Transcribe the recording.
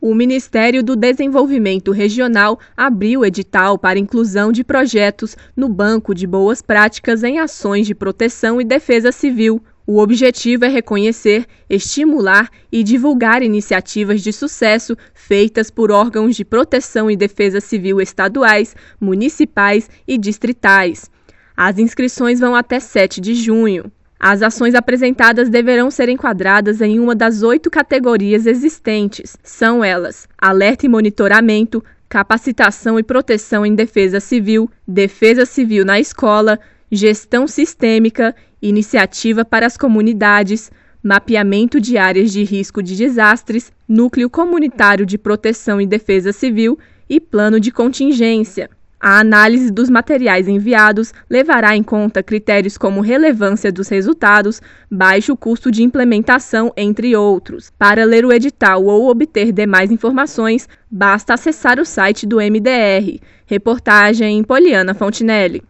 O Ministério do Desenvolvimento Regional abriu edital para inclusão de projetos no Banco de Boas Práticas em Ações de Proteção e Defesa Civil. O objetivo é reconhecer, estimular e divulgar iniciativas de sucesso feitas por órgãos de proteção e defesa civil estaduais, municipais e distritais. As inscrições vão até 7 de junho. As ações apresentadas deverão ser enquadradas em uma das 8 categorias existentes. São elas: alerta e monitoramento, capacitação e proteção em defesa civil na escola, gestão sistêmica, iniciativa para as comunidades, mapeamento de áreas de risco de desastres, núcleo comunitário de proteção e defesa civil e plano de contingência. A análise dos materiais enviados levará em conta critérios como relevância dos resultados, baixo custo de implementação, entre outros. Para ler o edital ou obter demais informações, basta acessar o site do MDR. Reportagem Poliana Fontinelli.